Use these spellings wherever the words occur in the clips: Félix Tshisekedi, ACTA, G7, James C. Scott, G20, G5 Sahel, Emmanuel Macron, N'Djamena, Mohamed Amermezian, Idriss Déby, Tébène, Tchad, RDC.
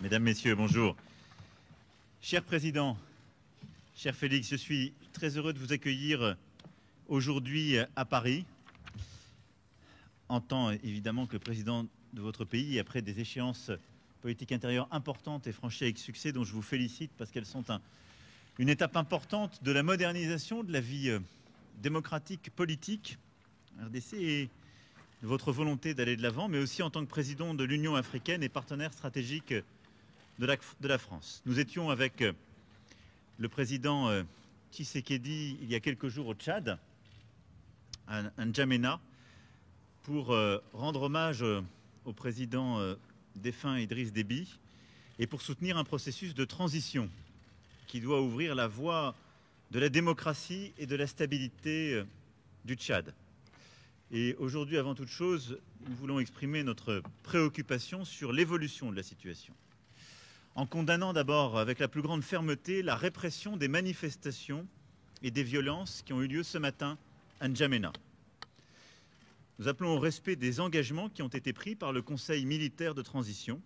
Mesdames, Messieurs, bonjour. Cher Président, cher Félix, je suis très heureux de vous accueillir aujourd'hui à Paris, en tant évidemment que Président de votre pays, après des échéances politiques intérieures importantes et franchies avec succès, dont je vous félicite parce qu'elles sont une étape importante de la modernisation de la vie démocratique, politique, RDC, et de votre volonté d'aller de l'avant, mais aussi en tant que président de l'Union africaine et partenaire stratégique de la France. Nous étions avec le président Tshisekedi il y a quelques jours au Tchad, à N'Djamena, pour rendre hommage au président défunt Idriss Déby et pour soutenir un processus de transition qui doit ouvrir la voie de la démocratie et de la stabilité du Tchad. Et aujourd'hui, avant toute chose, nous voulons exprimer notre préoccupation sur l'évolution de la situation, en condamnant d'abord avec la plus grande fermeté la répression des manifestations et des violences qui ont eu lieu ce matin à N'Djamena. Nous appelons au respect des engagements qui ont été pris par le Conseil militaire de transition,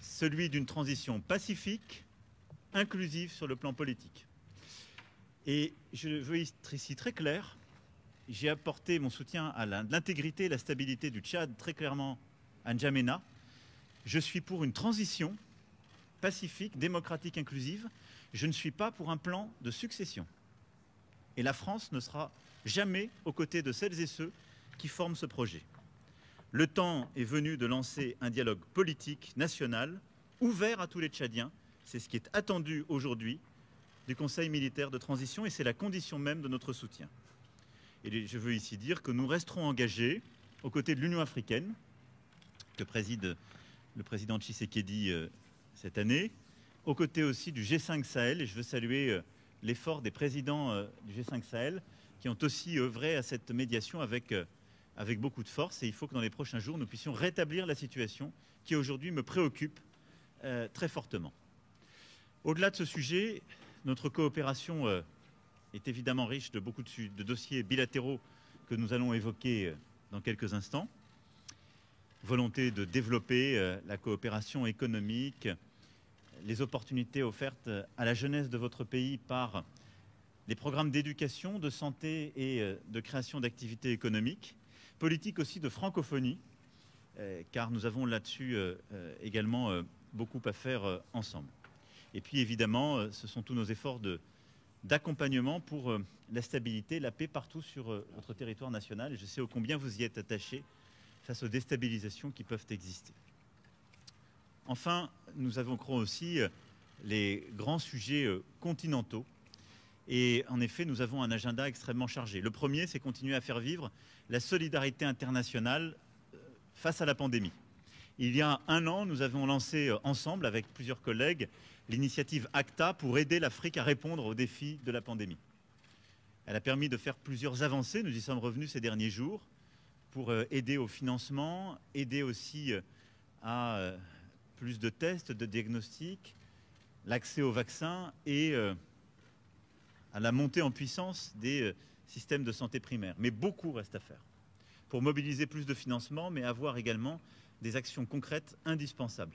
celui d'une transition pacifique, inclusive sur le plan politique. Et je veux être ici très clair. J'ai apporté mon soutien à l'intégrité et la stabilité du Tchad très clairement à N'Djamena. Je suis pour une transition pacifique, démocratique, inclusive. Je ne suis pas pour un plan de succession. Et la France ne sera jamais aux côtés de celles et ceux qui forment ce projet. Le temps est venu de lancer un dialogue politique national ouvert à tous les Tchadiens. C'est ce qui est attendu aujourd'hui du Conseil militaire de transition et c'est la condition même de notre soutien. Et je veux ici dire que nous resterons engagés aux côtés de l'Union africaine, que préside le président Tshisekedi cette année, aux côtés aussi du G5 Sahel. Et je veux saluer l'effort des présidents du G5 Sahel qui ont aussi œuvré à cette médiation avec beaucoup de force. Et il faut que dans les prochains jours, nous puissions rétablir la situation qui aujourd'hui me préoccupe très fortement. Au-delà de ce sujet, notre coopération est évidemment riche de beaucoup de dossiers bilatéraux que nous allons évoquer dans quelques instants. Volonté de développer la coopération économique, les opportunités offertes à la jeunesse de votre pays par les programmes d'éducation, de santé et de création d'activités économiques, politique aussi de francophonie, car nous avons là-dessus également beaucoup à faire ensemble. Et puis évidemment, ce sont tous nos efforts d'accompagnement pour la stabilité, la paix partout sur notre territoire national. Et je sais ô combien vous y êtes attachés face aux déstabilisations qui peuvent exister. Enfin, nous évoquerons aussi les grands sujets continentaux. Et en effet, nous avons un agenda extrêmement chargé. Le premier, c'est continuer à faire vivre la solidarité internationale face à la pandémie. Il y a un an, nous avons lancé ensemble, avec plusieurs collègues, l'initiative ACTA pour aider l'Afrique à répondre aux défis de la pandémie. Elle a permis de faire plusieurs avancées. Nous y sommes revenus ces derniers jours pour aider au financement, aider aussi à plus de tests, de diagnostics, l'accès aux vaccins et à la montée en puissance des systèmes de santé primaire. Mais beaucoup reste à faire pour mobiliser plus de financement, mais avoir également des actions concrètes indispensables.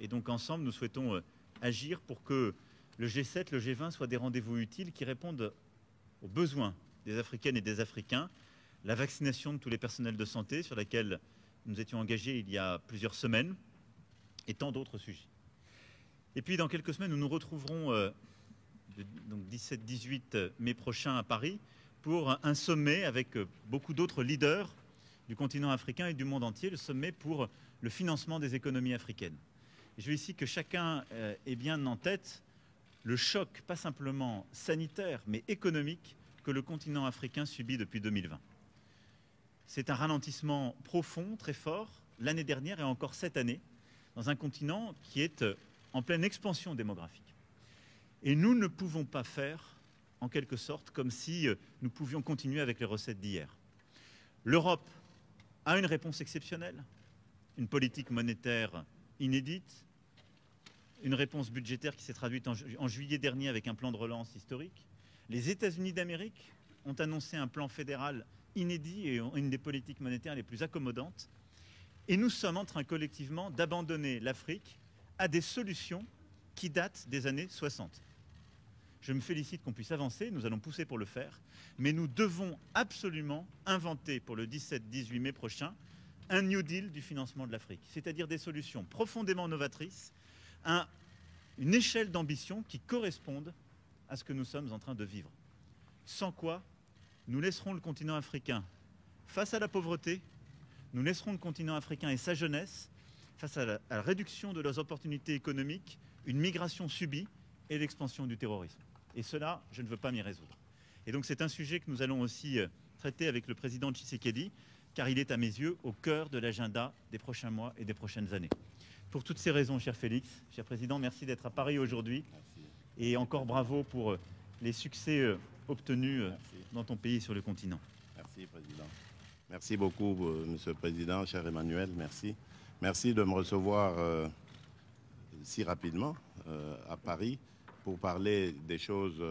Et donc ensemble, nous souhaitons agir pour que le G7, le G20 soient des rendez-vous utiles qui répondent aux besoins des Africaines et des Africains. La vaccination de tous les personnels de santé, sur laquelle nous étions engagés il y a plusieurs semaines, et tant d'autres sujets. Et puis dans quelques semaines, nous nous retrouverons donc 17-18 mai prochain à Paris pour un sommet avec beaucoup d'autres leaders du continent africain et du monde entier, le sommet pour le financement des économies africaines. Je veux ici que chacun ait bien en tête le choc, pas simplement sanitaire, mais économique, que le continent africain subit depuis 2020. C'est un ralentissement profond, très fort, l'année dernière et encore cette année, dans un continent qui est en pleine expansion démographique. Et nous ne pouvons pas faire, en quelque sorte, comme si nous pouvions continuer avec les recettes d'hier. L'Europe a une réponse exceptionnelle, une politique monétaire inédite, une réponse budgétaire qui s'est traduite en juillet dernier avec un plan de relance historique. Les États-Unis d'Amérique ont annoncé un plan fédéral inédit et une des politiques monétaires les plus accommodantes. Et nous sommes en train collectivement d'abandonner l'Afrique à des solutions qui datent des années 60. Je me félicite qu'on puisse avancer, nous allons pousser pour le faire, mais nous devons absolument inventer pour le 17-18 mai prochain un New Deal du financement de l'Afrique, c'est-à-dire des solutions profondément novatrices, une échelle d'ambition qui corresponde à ce que nous sommes en train de vivre. Sans quoi, nous laisserons le continent africain face à la pauvreté, nous laisserons le continent africain et sa jeunesse face à la réduction de leurs opportunités économiques, une migration subie et l'expansion du terrorisme. Et cela, je ne veux pas m'y résoudre. Et donc c'est un sujet que nous allons aussi traiter avec le président Tshisekedi, car il est à mes yeux au cœur de l'agenda des prochains mois et des prochaines années. Pour toutes ces raisons, cher Félix, cher Président, merci d'être à Paris aujourd'hui. Et encore bravo pour les succès obtenus dans ton pays et sur le continent. Merci, Président. Merci beaucoup, Monsieur le Président, cher Emmanuel, merci. Merci de me recevoir si rapidement à Paris pour parler des choses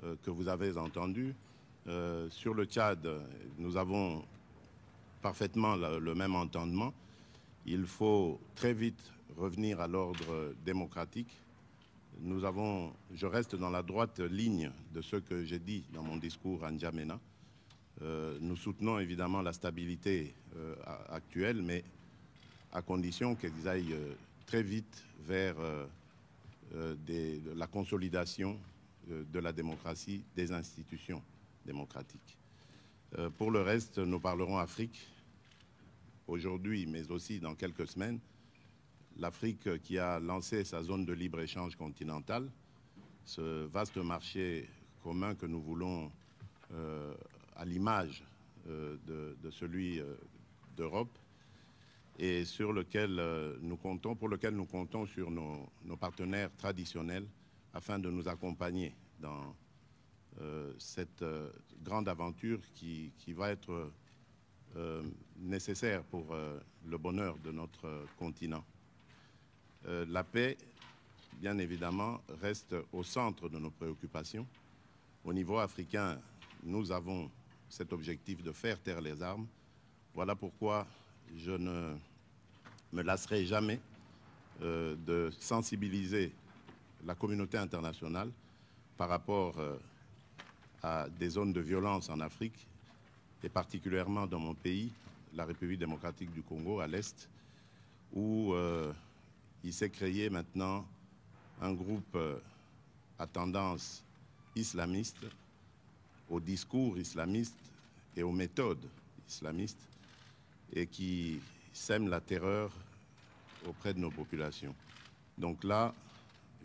que vous avez entendues. Sur le Tchad, nous avons parfaitement le même entendement. Il faut très vite revenir à l'ordre démocratique. Nous avons, je reste dans la droite ligne de ce que j'ai dit dans mon discours à N'Djamena. Nous soutenons évidemment la stabilité actuelle, mais à condition qu'elles aillent très vite vers la consolidation de la démocratie, des institutions démocratiques. Pour le reste, nous parlerons Afrique aujourd'hui, mais aussi dans quelques semaines. L'Afrique qui a lancé sa zone de libre-échange continentale, ce vaste marché commun que nous voulons à l'image de celui d'Europe et sur lequel nous comptons, pour lequel nous comptons sur nos partenaires traditionnels afin de nous accompagner dans cette grande aventure qui va être nécessaire pour le bonheur de notre continent. La paix, bien évidemment, reste au centre de nos préoccupations. Au niveau africain, nous avons cet objectif de faire taire les armes. Voilà pourquoi je ne me lasserai jamais de sensibiliser la communauté internationale par rapport à des zones de violence en Afrique, et particulièrement dans mon pays, la République démocratique du Congo, à l'Est, où il s'est créé maintenant un groupe à tendance islamiste, au discours islamiste et aux méthodes islamistes, et qui sème la terreur auprès de nos populations. Donc là,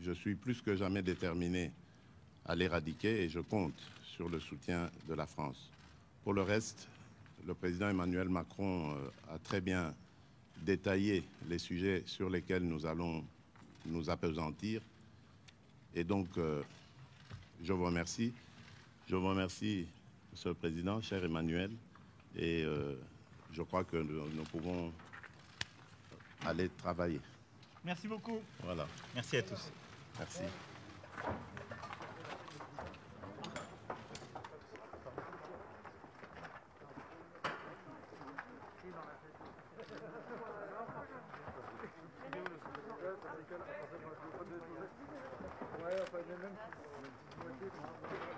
je suis plus que jamais déterminé à l'éradiquer et je compte sur le soutien de la France. Pour le reste, le président Emmanuel Macron a très bien détailler les sujets sur lesquels nous allons nous appesantir. Et donc, je vous remercie. Je vous remercie, Monsieur le Président, cher Emmanuel. Et je crois que nous pouvons aller travailler. Merci beaucoup. Voilà. Merci à tous. Merci. Thank you.